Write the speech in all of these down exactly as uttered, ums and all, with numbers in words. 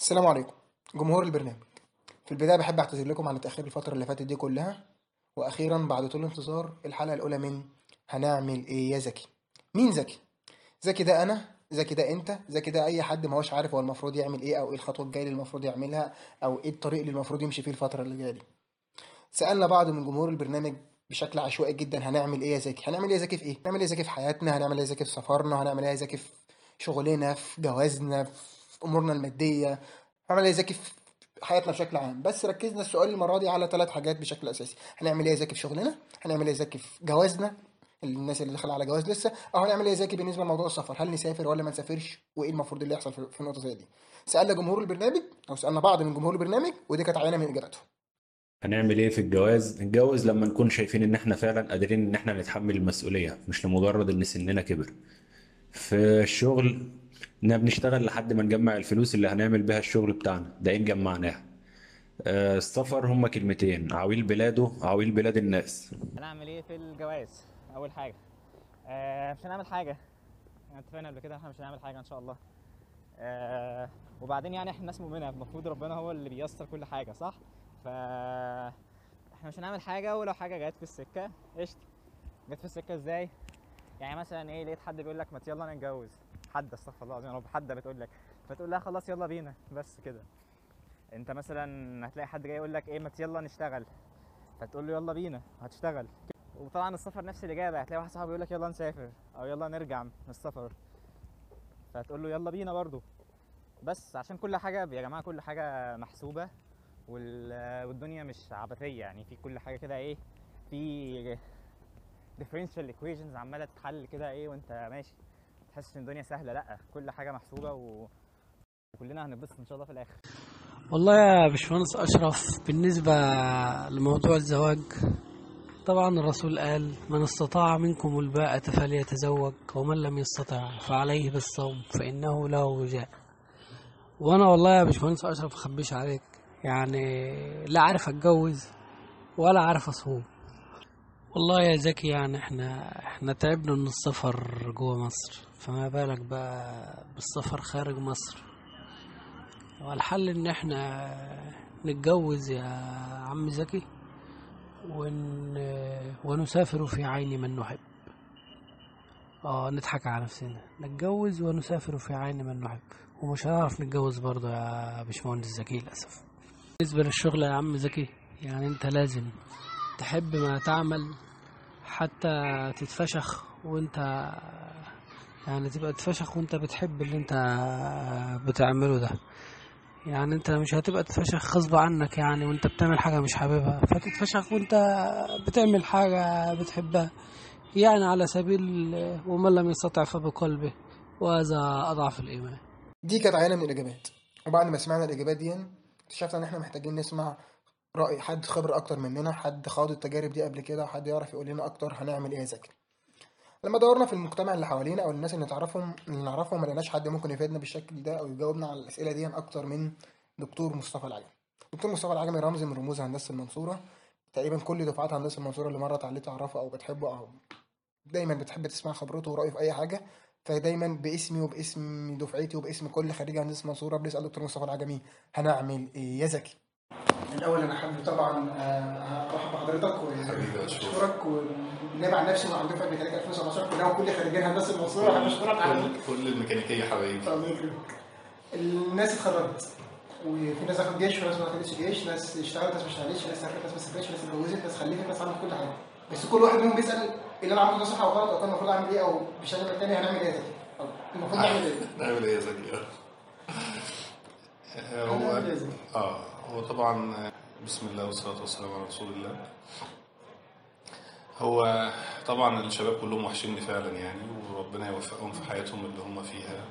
السلام عليكم جمهور البرنامج. في البداية بحب أعتذر لكم عن تأخير الفترة اللي فاتت دي كلها، وأخيرا بعد طول الانتظار الحلقة الأولى من هنعمل إيه يا ذكى. مين ذكى؟ ذكى ده أنا، ذكى ده أنت، ذكى ده أي حد ما هوش عارف هو المفروض يعمل إيه، أو إيه الخطوة الجاية اللي المفروض يعملها، أو إيه الطريق اللي المفروض يمشي فيه الفترة اللي جاية دي. سألنا بعض من جمهور البرنامج بشكل عشوائي جدا، هنعمل إيه يا ذكى؟ هنعمل إيه يا ذكى في إيه؟ هنعمل إيه يا ذكى في حياتنا؟ هنعمل إيه يا ذكى في سفرنا؟ هنعمل إيه يا ذكى في شغلنا، في جوازنا، في أمورنا المادية؟ هنعمل ايه يا ذكى في حياتنا بشكل عام. بس ركزنا السؤال المره دي على ثلاث حاجات بشكل اساسي، هنعمل ايه يا ذكى في شغلنا، هنعمل ايه يا ذكى في جوازنا الناس اللي داخله على جواز لسه، او هنعمل ايه يا ذكى بالنسبه لموضوع السفر، هل نسافر ولا ما نسافرش، وايه المفروض اللي يحصل في النقطه زي دي. سالنا جمهور البرنامج او سالنا بعض من جمهور البرنامج، ودي كانت عينه من اجاباتهم. هنعمل ايه في الجواز؟ نتجوز لما نكون شايفين ان احنا فعلا قادرين ان احنا نتحمل المسؤوليه، مش لمجرد ان سننا كبر. في الشغل إننا بنشتغل لحد ما نجمع الفلوس اللي هنعمل بها الشغل بتاعنا ده إن جمعناها. أه السفر هما كلمتين، عويل بلاده عويل بلاد الناس. هنعمل إيه في الجواز؟ أول حاجة أه مش هنعمل حاجة، اتفقنا قبل كده إحنا مش هنعمل حاجة إن شاء الله. أه وبعدين يعني إحنا ناس مؤمنة، المفروض ربنا هو اللي بييسر كل حاجة، صح؟ فإحنا مش هنعمل حاجة، ولو حاجة جت في السكة قشطة. جت في السكة إزاي؟ يعني مثلا إيه، لقيت حد بيقول لك ما يلا نتجوز، حد استغفر الله العظيم يا رب، حد بتقول لك، فتقول لها خلاص يلا بينا بس كده. انت مثلا هتلاقي حد جاي يقول لك ايه ما يلا نشتغل، فتقول له يلا بينا هتشتغل. وطبعا السفر نفس الاجابه، هتلاقي واحد صاحبي بيقول لك يلا نسافر او يلا نرجع من السفر، فتقول له يلا بينا برضو. بس عشان كل حاجه يا جماعه كل حاجه محسوبه، والدنيا مش عبثيه، يعني في كل حاجه كده ايه، في differential equations عماله تتحل كده ايه وانت ماشي، تحس ان الدنيا سهله، لا كل حاجه محسوبه وكلنا هنتبسط ان شاء الله في الاخر. والله يا باشمهندس اشرف، بالنسبه لموضوع الزواج، طبعا الرسول قال من استطاع منكم الباءة فليتزوج ومن لم يستطع فعليه بالصوم فانه له وجاء. وانا والله يا باشمهندس اشرف مخبيش عليك، يعني لا عارف اتجوز ولا عارف اصوم. والله يا ذكى يعني احنا احنا تعبنا من السفر جوه مصر، فما بالك بقى بالسفر خارج مصر. والحل ان احنا نتجوز يا عم ذكى ون... ونسافر في عين من نحب. اه نضحك على نفسنا، نتجوز ونسافر في عين من نحب، ومش هنعرف نتجوز برضه يا باشمهندس ذكى للاسف. بالنسبه للشغل يا عم ذكى، يعني انت لازم تحب ما تعمل حتى تتفشخ، وانت يعني تبقى تفشخ وانت بتحب اللي انت بتعمله ده. يعني انت مش هتبقى تفشخ غصب عنك، يعني وانت بتعمل حاجة مش حاببها، فتتفشخ وانت بتعمل حاجة بتحبها. يعني على سبيل ومن لم يستطع فبقلبه وهذا أضعف الإيمان. دي كانت عينة من الإجابات، وبعد ما سمعنا الإجابات دي اكتشفنا ان احنا محتاجين نسمع رأي حد خبر أكتر مننا، حد خاض التجارب دي قبل كده، حد يعرف يقول لنا أكتر هنعمل إيه يا ذكى. لما دورنا في المجتمع اللي حوالينا او الناس اللي نتعرفهم اللي نعرفهم ما لقيناش حد ممكن يفيدنا بالشكل ده او يجاوبنا على الاسئله دي اكتر من دكتور مصطفى العجمي. دكتور مصطفى العجمي رمز من رموز هندسه المنصوره، تقريبا كل دفعات هندسه المنصوره اللي مرت عليه تعرفه او بتحبه او دايما بتحب تسمع خبرته ورايه في اي حاجه، فدايما باسمي وباسم دفعتي وباسم كل خريج هندسه المنصوره بنسال دكتور مصطفى العجمي هنعمل ايه يا ذكى. الاول انا حابب طبعا ارحب بحضرتك واشكرك ونبع عن نفسي وعن دفعه ميكانيكا ألفين وسبعتاشر كلها وكل خريجين هندسه المنصوره، انا بشكرك على كل الميكانيكيه حبايبي. الناس اتخرجت، وفي ناس اخذت جيش وناس ما اخذتش جيش، ناس اشتغلت ناس ما اشتغلتش، ناس سافرت ناس ما سافرتش، ناس اتجوزت ناس خلفت ناس عملت كل حاجه. بس كل واحد منهم بيسال اللي انا عملته ده صح او غلط، او كان المفروض اعمل ايه، او بالشكل الثاني هنعمل ايه يا ذكى، المفروض نعمل ايه نعمل ايه يا ذكى. هو اه هو طبعا بسم الله والصلاه والسلام على رسول الله. هو طبعا الشباب كلهم وحشيني فعلا يعني، وربنا يوفقهم في حياتهم اللي هم فيها.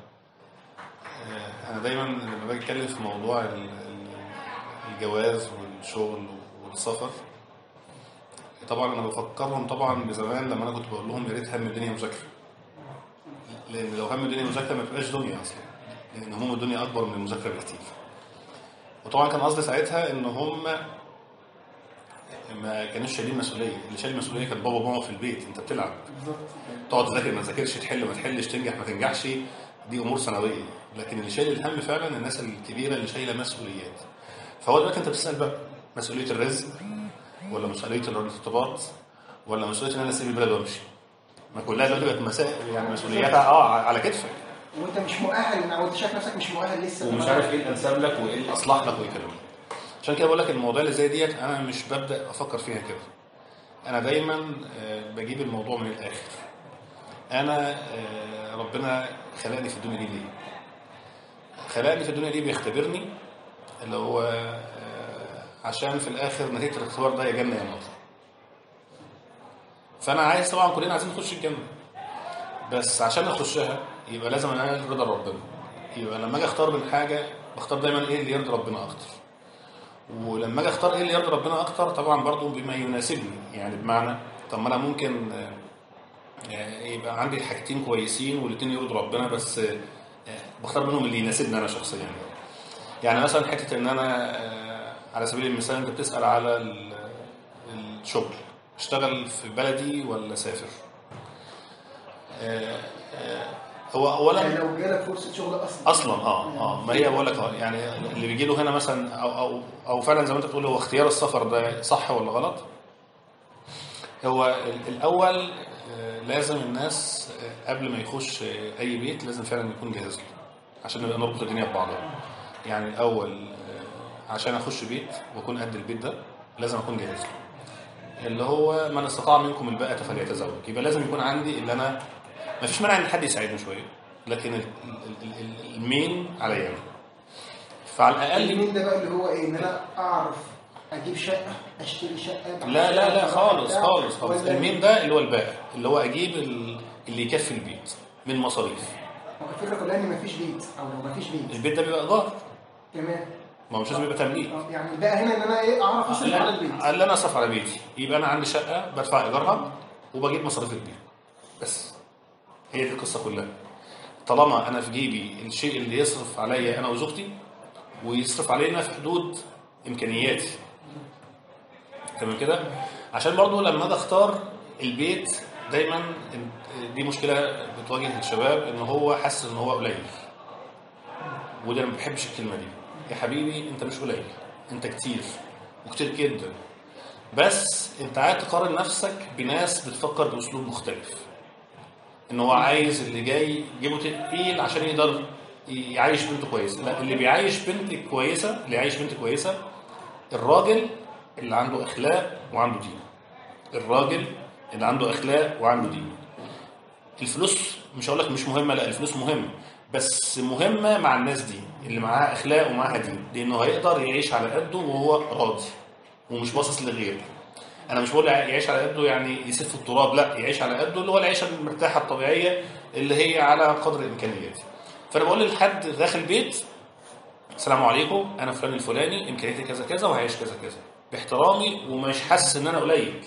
انا دايما لما باجي اتكلم في موضوع الجواز والشغل والسفر، طبعا انا بفكرهم طبعا بزمان لما انا كنت بقول لهم يا ريت هم الدنيا مذاكره، لان لو هم الدنيا مذاكره ما تبقاش دنيا اصلا، لان هم الدنيا اكبر من المذاكره بكتير. وطبعا كان قصدي ساعتها ان هم ما كانوش شايلين مسؤوليه، اللي شايل مسؤوليه كان بابا وماما في البيت. انت بتلعب تقعد تذاكر ما تذاكرش، تحل ما تحلش، تنجح ما تنجحش، دي امور ثانويه، لكن اللي شايل الهم فعلا الناس الكبيره اللي شايله مسؤوليات. فهو دلوقتي انت بتسال بقى مسؤوليه الرزق ولا مسؤوليه الارتباط ولا مسؤوليه ان انا اسيب البلد وامشي؟ ما كلها دلوقتي بقت مسائل يعني مسؤوليات اه على كتفك، وانت مش مؤهل او انت شايف نفسك مش مؤهل لسه ومش عارف ايه الانسب لك وايه الاصلح لك وايه كلامك. عشان كده بقول لك المواضيع اللي زي ديت انا مش ببدا افكر فيها كده، انا دايما بجيب الموضوع من الاخر. انا ربنا خلقني في الدنيا دي ليه؟ خلقني في الدنيا دي بيختبرني اللي هو عشان في الاخر نتيجه الاختبار ده يا جنه يا نار. فانا عايز طبعا كلنا عايزين نخش الجنه، بس عشان اخشها يبقى لازم انا رضا ربنا. يبقى لما اجي اختار من حاجه بختار دايما ايه اللي يرضي ربنا اكتر، ولما اجي اختار ايه اللي يرضي ربنا اكتر طبعا برضو بما يناسبني. يعني بمعنى طب ما انا ممكن يبقى عندي حاجتين كويسين والاثنين يرضوا ربنا، بس بختار منهم اللي يناسبني انا شخصيا. يعني مثلا حته ان انا على سبيل المثال انت بتسال على الشغل، اشتغل في بلدي ولا اسافر؟ هو اولا يعني لو جالك فرصه شغل اصلا اصلا اه اه ما هي بقول لك اه يعني اللي بيجي له هنا مثلا او او او فعلا زي ما انت بتقول هو اختيار السفر ده صح ولا غلط؟ هو الاول لازم الناس قبل ما يخش اي بيت لازم فعلا يكون جاهز له عشان نبقى نربط الدنيا ببعضها. يعني الاول عشان اخش بيت واكون قد البيت ده لازم اكون جاهز له، اللي هو من استطاع منكم الباءة فليتزوج. يبقى لازم يكون عندي اللي انا ما فيش مانع ان حد يساعدني شويه، لكن المين عليا انا. فعلى الاقل المين ده بقى اللي هو ايه؟ ان انا اعرف اجيب شقه، اشتري شقه. لا لا لا خالص خالص خالص المين ده اللي هو الباقي، اللي هو اجيب اللي يكفي البيت من مصاريف. الفكره كلها ان ما فيش بيت، او لو ما فيش بيت البيت ده بيبقى ايجار. تمام، ما هو مش لازم يبقى تمليك. يعني بقى هنا ان انا ايه اعرف اصرف على البيت. قال انا اصرف على بيتي، يبقى انا عندي شقه بدفع ايجارها وبجيب مصاريف البيت بس. هي دي القصه كلها. طالما انا في جيبي الشيء اللي يصرف عليا انا وزوجتي ويصرف علينا في حدود امكانياتي، تمام كده؟ عشان برضو لما اجي اختار البيت دايما دي مشكله بتواجه الشباب ان هو حاسس ان هو قليل، وده انا ما بحبش الكلمه دي. يا حبيبي انت مش قليل، انت كتير وكتير جدا، بس انت عايز تقارن نفسك بناس بتفكر باسلوب مختلف. ان هو عايز اللي جاي يجيبه تقيل عشان يقدر يعيش بنته كويسه، لا اللي بيعيش بنت كويسه اللي يعيش بنت كويسه الراجل اللي عنده اخلاق وعنده دين. الراجل اللي عنده اخلاق وعنده دين. الفلوس مش هقول لك مش مهمه، لا الفلوس مهمه، بس مهمه مع الناس دي اللي معاها اخلاق ومعاها دين، لانه هيقدر يعيش على قده وهو راضي ومش باصص لغيره. انا مش بقول يعيش على قده يعني يسف التراب، لا يعيش على قده اللي هو العيشه المرتاحه الطبيعيه اللي هي على قدر امكانياته. فانا بقول لحد داخل بيت السلام عليكم، انا فلان الفلاني امكانياتي كذا كذا وهعيش كذا كذا باحترامي ومش حاسس ان انا قليل.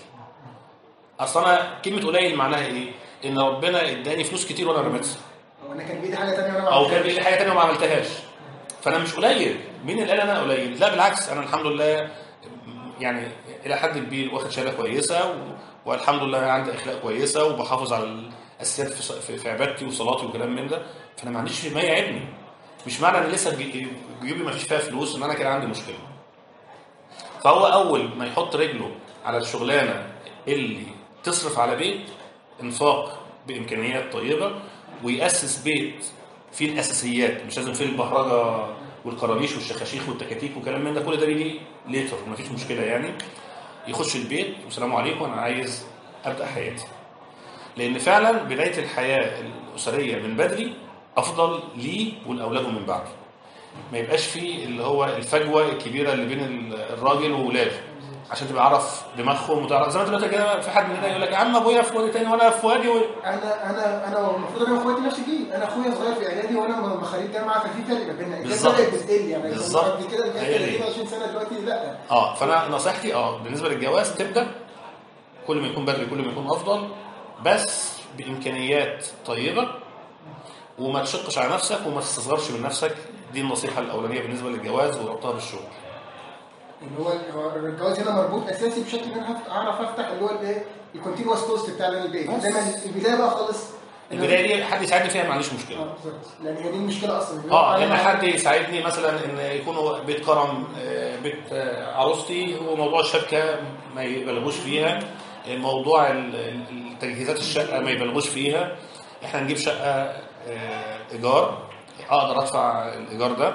اصلا انا كلمه قليل معناها ايه؟ ان ربنا اداني فلوس كتير وانا رميتها، وانا كان بايدي حاجه ثانيه وانا او كان بايدي حاجه ثانيه وما عملتهاش، فانا مش قليل. مين اللي قال انا قليل؟ لا بالعكس، انا الحمد لله يعني الى حد كبير واخد شهاده كويسه و... والحمد لله عندي اخلاق كويسه وبحافظ على الاساسيات في في عبادتي وصلاتي وكلام من ده. فانا ما عنديش ما يعبني. مش معنى ان لسه جيوبي ما فيش فيها فلوس ان انا كان عندي مشكله. فهو اول ما يحط رجله على الشغلانه اللي تصرف على بيت انفاق بامكانيات طيبه وياسس بيت فيه الاساسيات، مش لازم فيه البهرجه والقراميش والشخاشيخ والتكاتيك وكلام من ده، كل ده بيجي ليتر مفيش مشكله. يعني يخش البيت والسلام عليكم انا عايز ابدا حياتي، لان فعلا بدايه الحياه الاسريه من بدري افضل لي والاولاده من بعده. ما يبقاش فيه اللي هو الفجوه الكبيره اللي بين الراجل واولاده، عشان تبقى عارف دماغهم وتعرف زي ما انت قلت كده. في حد مننا يقول لك يا عم ابويا في وادي تاني وانا في وادي و... انا انا انا المفروض انا واخواتي نفس الجيل، انا اخويا صغير في اعدادي وانا لما خريج جامعه، ففي فرق ما بيننا. بالظبط بتقل يعني قبل كده ثلاثين سنه دلوقتي لا. اه فانا نصيحتي اه بالنسبه للجواز تبدا كل ما يكون بدري كل ما يكون افضل، بس بامكانيات طيبه وما تشقش على نفسك وما تستصغرش من نفسك. دي النصيحه الاولانيه بالنسبه للجواز وربطها بالشغل. اللي هو الجواز هنا مربوط اساسي بشكل ان انا اعرف افتح اللي هو الايه الكونتينوس كوست بتاع البيت. دايما البدايه بقى خالص البدايه دي حد يساعدني فيها ما عنديش مشكله. اه بالظبط، لان هي دي المشكله اصلا. اه لما حد يساعدني مثلا ان يكونوا بيت كرم، بيت عروستي، هو موضوع الشبكه ما يبالغوش فيها، موضوع التجهيزات الشقه ما يبالغوش فيها، احنا نجيب شقه ايجار اقدر ادفع الايجار ده،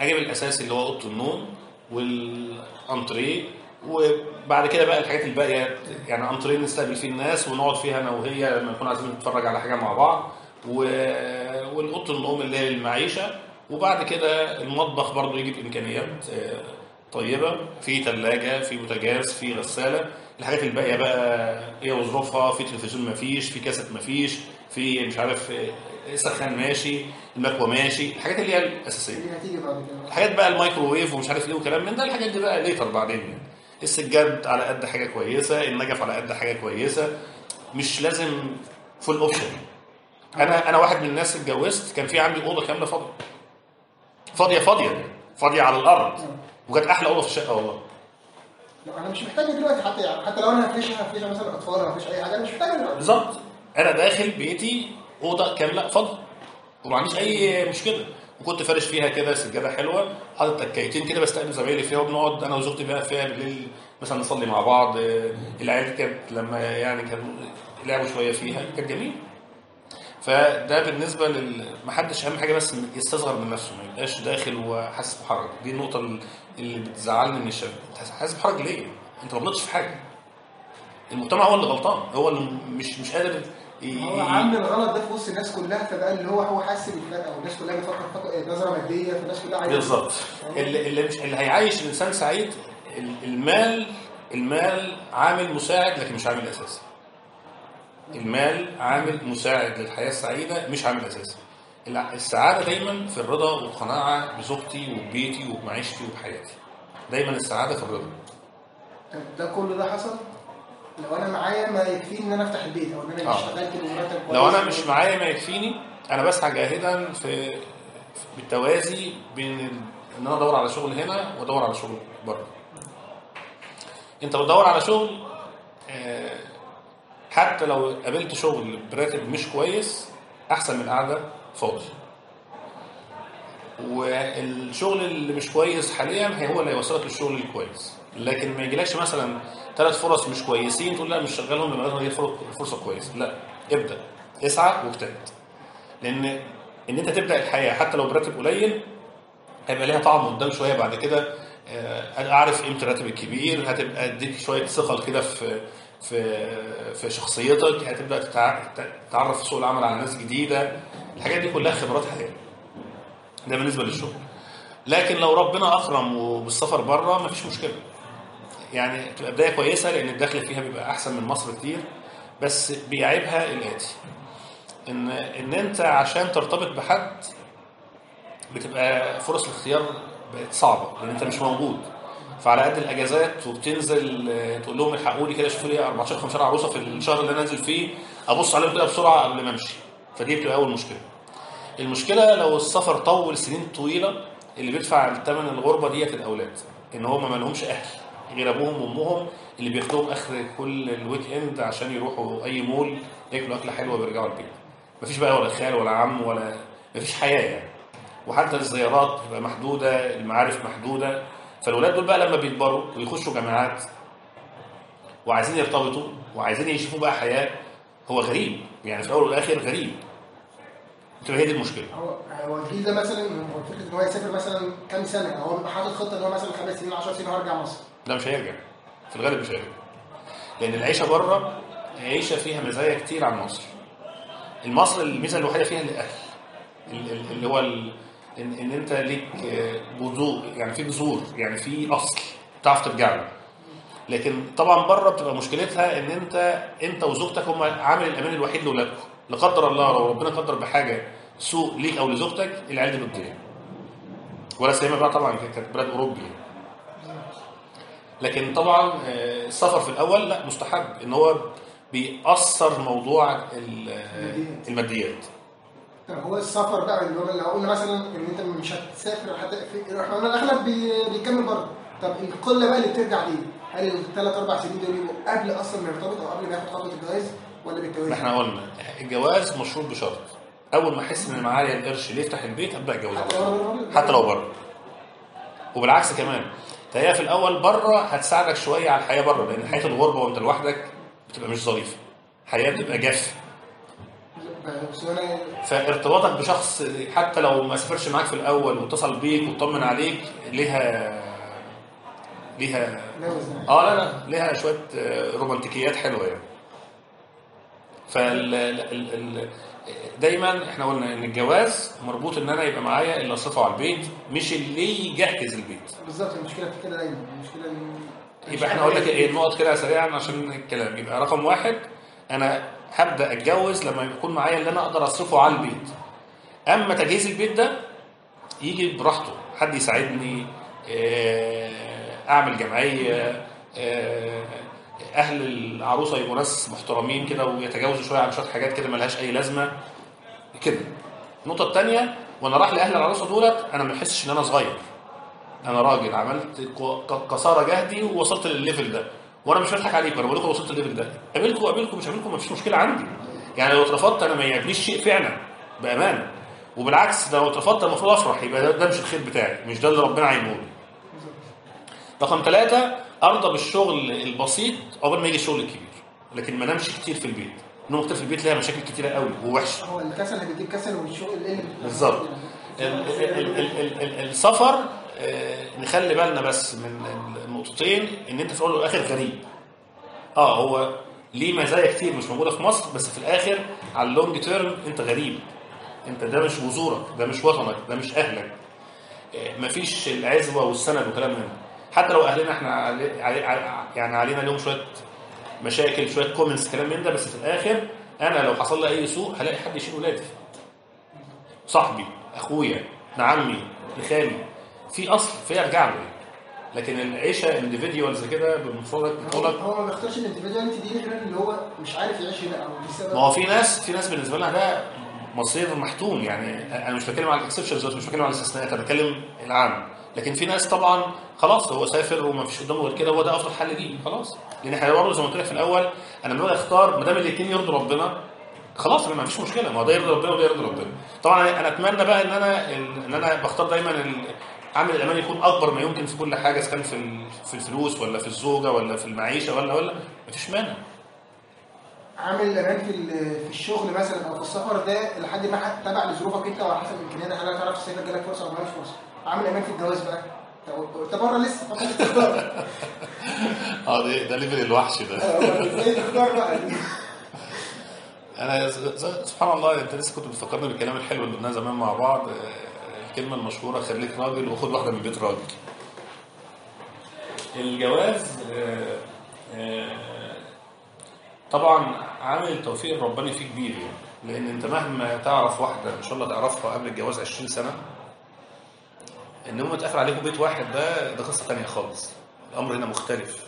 اجيب الاساسي اللي هو اوضه النوم والانتريه، وبعد كده بقى الحاجات الباقيه يعني انتريه نستقبل فيه الناس ونقعد فيها انا وهي لما نكون عايزين نتفرج على حاجه مع بعض، والاوضه النوم اللي هي المعيشه، وبعد كده المطبخ برضو يجيب امكانيات طيبه، في ثلاجه، في بوتاجاز، في غساله. الحاجات الباقيه بقى ايه وظروفها، في تلفزيون مفيش، في كاسيت مفيش، في مش عارف سخان ماشي، المكوه ماشي، الحاجات اللي هي الاساسيه اللي هتيجي بعد كده. الحاجات بقى المايكروويف ومش عارف ايه وكلام من ده، الحاجات دي بقى ليتر بعدين يعني. السجاد على قد حاجه كويسه، النجف على قد حاجه كويسه، مش لازم فول اوبشن. انا انا واحد من الناس اتجوزت كان في عندي اوضه كامله فاضيه فاضيه فاضيه فاضيه على الارض، وكانت احلى اوضه في الشقه والله. انا مش محتاجه دلوقتي حتى يعني، حتى لو انا هفرشها هفرشها مثلا اطفال، هفرش اي حاجه، انا مش محتاجه دلوقتي. بالظبط، انا داخل بيتي اوضه كامله فاضيه وما عنديش اي مشكله، وكنت فارش فيها كده سجاده حلوه، حاطط تكايتين كده بستقبل زمايلي فيها، وبنقعد انا وزوجتي بقى فيها بالليل مثلا نصلي مع بعض. العيال كانت لما يعني كانوا لعبوا شويه فيها، كانت جميله. فده بالنسبه لمحدش، اهم حاجه بس يستصغر من نفسه، ما يبقاش داخل وحاسس بحرج. دي النقطه اللي بتزعلني من الشباب، انت حاسس بحرج ليه؟ انت ما غلطتش في حاجه. المجتمع هو اللي غلطان، هو اللي مش مش قادر هو عامل الغلط ده في وسط الناس كلها، فبقى اللي هو هو حاسس بالفرق، والناس كلها بتفكر نظره ماديه، فالناس كلها عايزه. بالظبط، اللي اللي, مش اللي هيعيش الانسان سعيد، المال المال عامل مساعد لكن مش عامل اساسي. المال عامل مساعد للحياه السعيده، مش عامل اساسي. السعاده دايما في الرضا والقناعه بزوجتي وببيتي وبمعيشتي وبحياتي، دايما السعاده في الرضا. طب ده كله ده حصل لو انا معايا ما يكفيني ان انا افتح البيت، او ان انا اشتغلت بمرتب كويس. لو انا مش معايا ما يكفيني، انا بسعى جاهدا في بالتوازي بين ان انا ادور على شغل هنا وادور على شغل بره. انت بتدور على شغل حتى لو قابلت شغل براتب مش كويس احسن من قاعده فاضي. والشغل اللي مش كويس حاليا هو اللي هيوصلك للشغل الكويس، لكن ما يجيلكش مثلا ثلاث فرص مش كويسين تقول لا مش شغالهم لما لازم اجيب فرصه كويسه. لا، ابدا، اسعى واجتهد، لان ان انت تبدا الحياه حتى لو براتب قليل هيبقى ليها طعم قدام شويه. بعد كده اعرف قيمه الراتب الكبير، هتبقى اديك شويه ثقل كده في في في شخصيتك، هتبدا تتعرف في سوق العمل على ناس جديده. الحاجات دي كلها خبرات حياه، ده بالنسبه للشغل. لكن لو ربنا اكرم وبالسفر بره مفيش مشكله، يعني تبقى بدايه كويسه، لان الدخل فيها بيبقى احسن من مصر كتير. بس بيعيبها الاتي، ان ان انت عشان ترتبط بحد بتبقى فرص الاختيار بقت صعبه، لان انت مش موجود. فعلى قد الاجازات وبتنزل تقول لهم الحقوا لي كده، شوفوا لي أربعتاشر خمستاشر عروسه في الشهر اللي انا نازل فيه، ابص عليهم كده بسرعه قبل ما امشي. فدي بتبقى اول مشكله. المشكله لو السفر طول سنين طويله، اللي بيدفع ثمن الغربه ديت الاولاد، ان هم ما لهمش اهل غير ابوهم وامهم اللي بياخدوهم اخر كل الويك اند عشان يروحوا اي مول ياكلوا اكله حلوه ويرجعوا البيت. مفيش بقى ولا خال ولا عم ولا مفيش حياه يعني. وحتى الزيارات بتبقى محدوده، المعارف محدوده. فالولاد دول بقى لما بيكبروا ويخشوا جامعات وعايزين يرتبطوا وعايزين يشوفوا بقى حياه، هو غريب يعني، في الاول والاخر غريب. تبقى هي دي المشكله. هو هو الجيل ده مثلا، هو فكره ان هو يسافر مثلا كام سنه، هو بيبقى حاطط خطه ان هو مثلا خمس سنين عشر سنين هرجع مصر. لا، مش هيرجع، في الغالب مش هيرجع، لان العيشه بره عيشه فيها مزايا كتير عن مصر. مصر الميزه الوحيده فيها الاهل، اللي هو ال... ان انت ليك جذور، يعني في جذور، يعني في اصل تعرف ترجع له. لكن طبعا بره بتبقى مشكلتها ان انت انت وزوجتك هم عامل الامان الوحيد لاولادكم. لا قدر الله لو ربنا قدر بحاجه سوء ليك او لزوجتك، العيال دي بتضيع. ولا سيما بقى طبعا كانت بلاد اوروبي. لكن طبعا السفر في الاول لا، مستحب، ان هو بيأثر موضوع الماديات. طب هو السفر بقى اللي هو لو قلنا مثلا ان انت مش هتسافر، حتى احنا الاغلب بيكمل بره. طب القله بقى اللي بترجع دي، هل الثلاث اربع سنين دول قبل اصلا ما يرتبط او قبل ما ياخد خطوه الجواز ولا بالجواز؟ ما احنا قلنا الجواز مشروط بشرط، اول ما احس ان معايا القرش اللي يفتح البيت ابدا اتجوز حتى لو بره. وبالعكس كمان هي في الاول بره هتساعدك شويه على الحياه بره، لان حياه الغربه وانت لوحدك بتبقى مش ظريفه، الحياه بتبقى جافه. فارتباطك بشخص حتى لو ما سافرش معاك في الاول واتصل بيك واطمن عليك ليها ليها اه لا لا ليها شويه رومانتيكيات حلوه يعني. فال دايما احنا قلنا ان الجواز مربوط ان انا يبقى معايا اللي اصرفه على البيت مش اللي يجهز البيت. بالظبط، المشكله في كده دايما، المشكله ان يبقى احنا قلنا ايه النقط كده سريعا عشان الكلام. يبقى رقم واحد، انا هبدا اتجوز لما يكون معايا اللي انا اقدر اصرفه على البيت، اما تجهيز البيت ده يجي براحته، حد يساعدني، اعمل جمعيه، اهل العروسه يبقوا ناس محترمين كده ويتجاوزوا شويه عن شويه حاجات كده ملهاش اي لازمه كده. النقطه الثانيه، وانا رايح لاهل العروسه دولت انا ما بحسش ان انا صغير، انا راجل عملت قصارى جهدي ووصلت للليفل ده، وانا مش بضحك عليكم، انا بقول لكم وصلت للليفل ده، قابلكم قابلكم مش قابلكم ما فيش مشكله عندي، يعني لو اترفضت انا ما يعجبنيش شيء فعلا بامانه، وبالعكس لو اترفضت المفروض افرح، يبقى ده مش الخير بتاعي، مش ده اللي ربنا عايزه. رقم ثلاثه، ارضى بالشغل البسيط قبل ما يجي الشغل الكبير، لكن ما نامش كتير في البيت، النوم كتير في البيت ليها مشاكل كتيره قوي ووحشه. هو الكسل اللي بيجيب كسل والشغل اللي بالظبط. السفر نخلي بالنا بس من النقطتين، ان انت في الاول والاخر غريب. اه هو ليه مزايا كتير مش موجوده في مصر، بس في الاخر على اللونج تيرم انت غريب، انت ده مش بذورك، ده مش وطنك، ده مش اهلك، مفيش العزوه والسند وكلام من ده. حتى لو اهلنا احنا علي علي علي يعني علينا لهم شويه مشاكل، شويه كومنتس، كلام من ده، بس في الاخر انا لو حصل لي اي سوء هلاقي حد يشيل ولادي، صاحبي، اخويا، ابن عمي، ابن خالي، في اصل في ارجع له. لكن العيشه انديفيديوالز كده بمفردك بتقولك هو ما بيختارش الانديفيديوالتي دي، غير اللي هو مش عارف يعيش هنا او بسبب ما هو في ناس في ناس بالنسبه لها ده مصير محتوم. يعني انا مش بتكلم على الاكسبشنز، مش بتكلم على الاستثناءات، انا بتكلم العام. لكن في ناس طبعا خلاص هو سافر وما فيش قدامه غير كده، هو ده افضل حل ليه خلاص، لان احنا برضه زي ما قلت لك في الاول انا لما اختار ما دام الاثنين يرضوا ربنا خلاص انا ما فيش مشكله، ما هو ده يرضي ربنا وده يرضي ربنا. طبعا انا اتمنى بقى ان انا ان انا بختار دايما عامل الامان يكون اكبر ما يمكن في كل حاجه، اذا كان في في الفلوس ولا في الزوجه ولا في المعيشه ولا ولا ما فيش مانع. عامل الامان في في الشغل مثلا او في السفر ده لحد ما تبع لظروفك انت وعلى حسب امكانياتك، هل هتعرف تسافر جالك فرصه او ما فيش فرصه. عامل امان في الجواز بقى، انت بره لسه فاضل تختار. اه ده ده ليفل الوحش ده. ازاي تختار بقى؟ انا سبحان الله انت لسه كنت بتفكرني بالكلام الحلو اللي قلناه زمان مع بعض، الكلمه المشهوره خليك راجل وخد واحده من بيت راجل. الجواز آآ آآ طبعا عامل توفيق رباني فيه كبير، يعني لان انت مهما تعرف واحده ان شاء الله تعرفها قبل الجواز عشرين سنه، ان هم تقفل عليكم بيت واحد ده ده قصه ثانيه خالص، الامر هنا مختلف.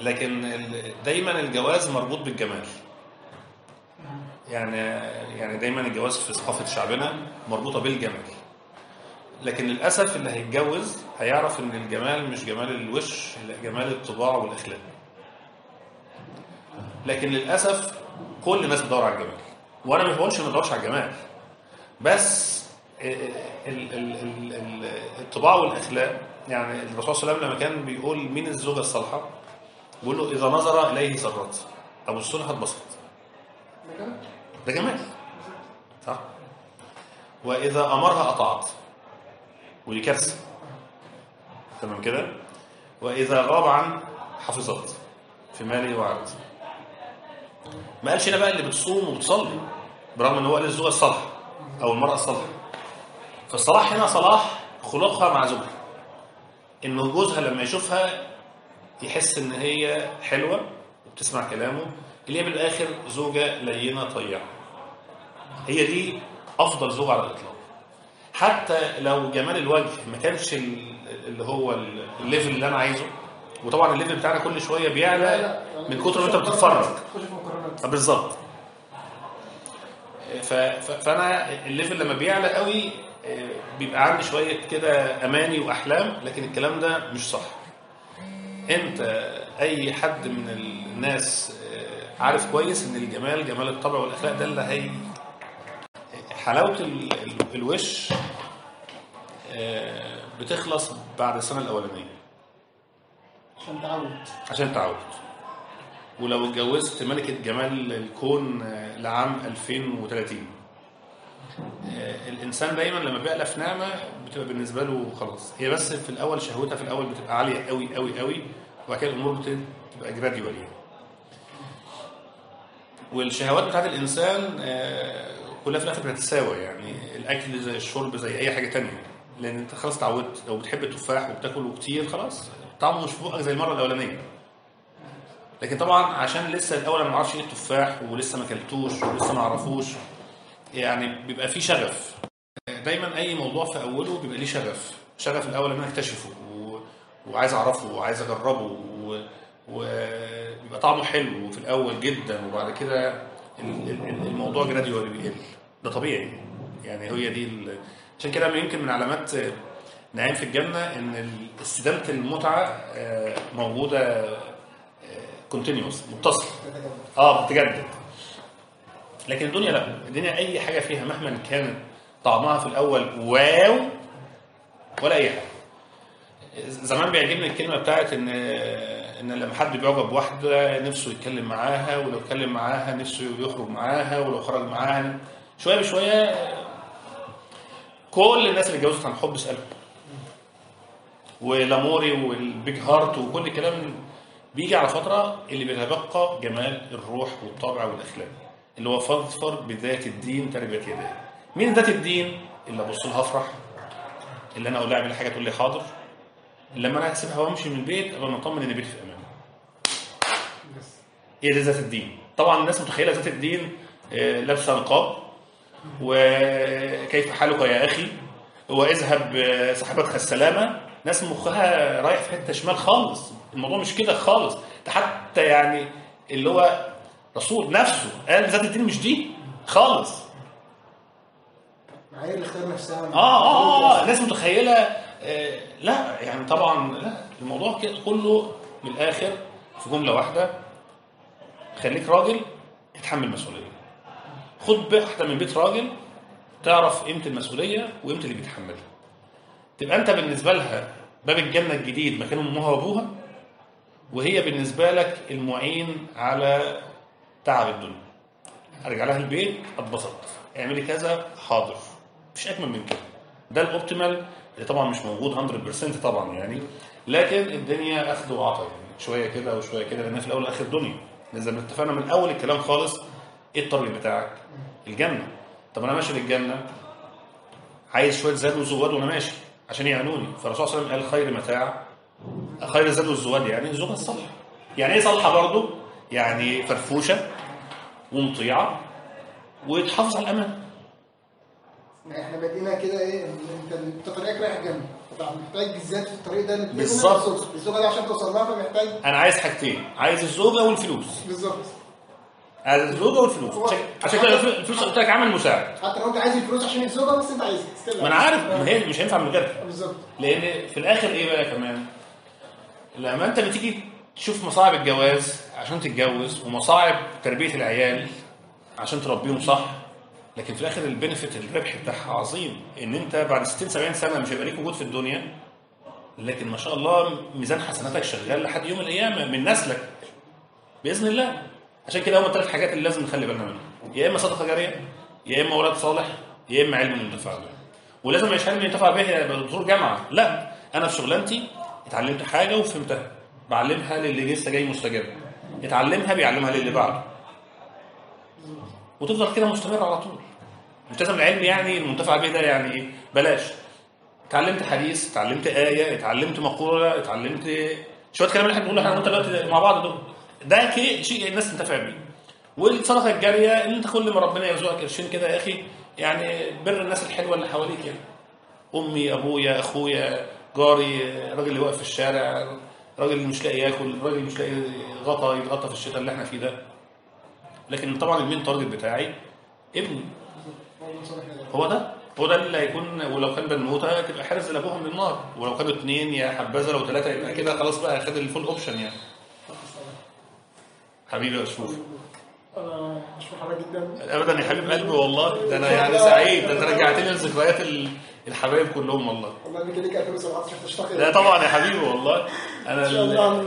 لكن دايما الجواز مربوط بالجمال، يعني يعني دايما الجواز في ثقافه شعبنا مربوطه بالجمال. لكن للاسف اللي هيتجوز هيعرف ان الجمال مش جمال الوش، لا جمال الطباع والاخلاق. لكن للاسف كل الناس بتدور على الجمال، وانا ما بقولش ما ندورش على الجمال، بس الطباع والاخلاق. يعني الرسول صلى الله عليه وسلم لما كان بيقول مين الزوجه الصالحه؟ بيقول له اذا نظر اليه سرته، ابص لها اتبسط. ده جمال، صح؟ واذا امرها اطاعت، ودي كارثه. تمام كده؟ واذا غاب عن حفظت في ماله وعرضه. ما قالش انا بقى اللي بتصوم وبتصلي، برغم ان هو قال الزوجه الصالحه او المراه الصالحه. فالصلاح هنا صلاح خلقها مع زوجها، انه جوزها لما يشوفها يحس ان هي حلوه وبتسمع كلامه، اللي هي بالاخر زوجه لينه طيعه. هي دي افضل زوجه على الاطلاق، حتى لو جمال الوجه ما كانش اللي هو الليفل اللي انا عايزه. وطبعا الليفل بتاعنا كل شويه بيعلى من كتر ما انت بتتفرج. بالظبط. فانا الليفل لما بيعلى قوي بيبقى عندي شويه كده اماني واحلام، لكن الكلام ده مش صح. انت اي حد من الناس عارف كويس ان الجمال جمال الطبع والاخلاق ده اللي هي حلاوه ال... الوش بتخلص بعد السنه الاولانيه عشان تعود عشان تعود ولو اتجوزت ملكه جمال الكون لعام ألفين وثلاثين الانسان دايما لما بيألف نعمه بتبقى بالنسبه له خلاص هي بس في الاول شهوتها في الاول بتبقى عاليه قوي قوي قوي وبعد كده الامور بتبقى جراديواليه والشهوات بتاعت الانسان كلها في الاخر بتتساوى يعني الاكل زي الشرب زي اي حاجه ثانيه لان انت خلاص اتعودت لو بتحب التفاح وبتاكله كتير خلاص طعمه مش في بقك زي المره الاولانيه لكن طبعا عشان لسه الاول انا ما اعرفش ايه التفاح ولسه ما اكلتوش ولسه ما اعرفوش يعني بيبقى فيه شغف دايما اي موضوع في اوله بيبقى ليه شغف شغف الاول ان انا اكتشفه و... وعايز اعرفه وعايز اجربه وبيبقى و... طعمه حلو في الاول جدا وبعد كده الموضوع جراديوالي بيقل ده طبيعي يعني هي دي ال... عشان كده يمكن من علامات نعيم في الجنه ان استدامه المتعه موجوده كونتينيوس متصل اه بتجدد لكن الدنيا لا الدنيا اي حاجه فيها مهما كان طعمها في الاول واو ولا اي حاجه زمان بيعجبني الكلمه بتاعت ان ان لما حد بيعجب واحده نفسه يتكلم معاها ولو اتكلم معاها نفسه يخرج معاها ولو خرج معاها شويه بشويه كل الناس اللي اتجوزت عن حب اسالهم ولاموري والبيج هارت وكل الكلام بيجي على فتره اللي بيتبقى جمال الروح والطبع والاخلاق اللي هو فاظفر بذات الدين تربت يداه. مين ذات الدين؟ اللي ابص لها افرح اللي انا اقول لها اعمل حاجه تقول لي حاضر لما انا هسيبها وامشي من البيت ابقى مطمن ان بيتي في امان. ايه دي ذات الدين؟ طبعا الناس متخيله ذات الدين لابسه نقاب وكيف حالك يا اخي؟ واذهب صاحبتك السلامه ناس مخها رايح في حته شمال خالص، الموضوع مش كده خالص، ده حتى يعني اللي هو رسول نفسه قال ذات الدين مش دي خالص. معايير الاختيار نفسها اه اه اه الناس متخيله آه لا يعني طبعا لا الموضوع كله من الاخر في جمله واحده خليك راجل اتحمل مسؤوليه. خد بحته من بيت راجل تعرف قيمه المسؤوليه وقيمه اللي بيتحملها. تبقى انت بالنسبه لها باب الجنه الجديد مكان امها وابوها وهي بالنسبه لك المعين على تعب الدنيا. ارجع لها البيت اتبسط، اعملي كذا حاضر، مفيش اجمل من كده. ده الاوبتيمال اللي طبعا مش موجود مية بالمية طبعا يعني، لكن الدنيا اخذ وعطا يعني شويه كده وشويه كده لانها في الاول والاخر دنيا. زي ما اتفقنا من اول الكلام خالص ايه التارجت بتاعك؟ الجنه. طب انا ماشي للجنه عايز شويه زاد وزواد وانا ماشي عشان يعنوني، فالرسول صلى الله عليه وسلم قال خير متاع خير الزاد والزواد يعني الزوجه الصالحه. يعني ايه صالحه برضه؟ يعني فرفوشه ومطيعه وتحافظ على الامان. احنا بادئينها كده ايه؟ انت طريقك رايح الجنه، محتاج الزاد في الطريق ده بالظبط. الزوجه دي عشان توصل لها فمحتاج انا عايز حاجتين، عايز الزوجه والفلوس. بالظبط. عايز الزوجه والفلوس، عشان كده الفلوس قلت لك عمل مساعد. حتى لو انت عايز الفلوس عشان الزوجه بس انت عايزها. ما انا عارف، ما هي مش هينفع من غيرها. بالظبط. لان في الاخر ايه بقى كمان؟ لما انت بتيجي تشوف مصاعب الجواز عشان تتجوز ومصاعب تربيه العيال عشان تربيهم صح، لكن في الاخر البنفيت الربح بتاعها عظيم، ان انت بعد ستين سبعين سنه مش هيبقى ليك وجود في الدنيا، لكن ما شاء الله ميزان حسناتك شغال لحد يوم القيامه من نسلك باذن الله. عشان كده هم الثلاث حاجات اللي لازم نخلي بالنا منها، يا اما صدقه جاريه، يا اما ولد صالح، يا اما علم ينتفع به. ولازم مش علم ينتفع به يبقى دكتور جامعه، لا، انا في شغلانتي اتعلمت حاجه وفهمتها بعلمها للي لسه جاي مستجاب، اتعلمها بيعلمها للي بعده، وتفضل كده مستمر على طول. مش لازم العلم يعني المنتفع به ده يعني ايه؟ بلاش. اتعلمت حديث، اتعلمت ايه، اتعلمت مقوله، اتعلمت شويه كلام اللي احنا بنقوله احنا وانت دلوقتي مع بعض دول، ده شيء الناس تنتفع بيه. والصدقه الجاريه ان انت كل ما ربنا يرزقك قرشين كده يا اخي يعني بر الناس الحلوه اللي حواليك، يعني امي، ابويا، اخويا، جاري، الراجل اللي واقف في الشارع، الراجل اللي مش لاقي ياكل، الراجل اللي مش لاقي غطا يتغطى في الشتاء اللي احنا فيه ده. لكن طبعا المين تارجت بتاعي ابني، هو ده هو ده اللي هيكون. ولو كان بنوته تبقى حارس لابوها من النار، ولو كانوا اثنين يا حبذا، لو ثلاثه يبقى كده خلاص بقى خد الفول اوبشن يعني. حبيبي اشوف انا مش فرحان جدا ابدا يا حبيب قلبي والله، ده انا يعني سعيد، ده انت رجعتني لذكريات الحبايب كلهم والله. والله انت ليك ألفين وسبعتاشر هتشتغل. لا طبعا يا حبيبي والله، انا ال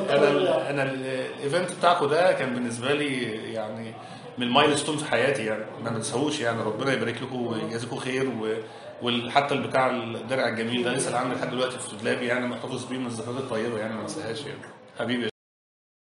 انا ال انا الايفنت بتاعكم ده كان بالنسبه لي يعني من المايلستون في حياتي، يعني ما بنساهوش، يعني ربنا يبارك لكم ويجازيكم خير، وحتى البتاع الدرع الجميل ده لسه عندي لحد دلوقتي في دولابي، يعني محتفظ بيه من الذكريات الطيبه، يعني ما انساهاش يعني حبيبي.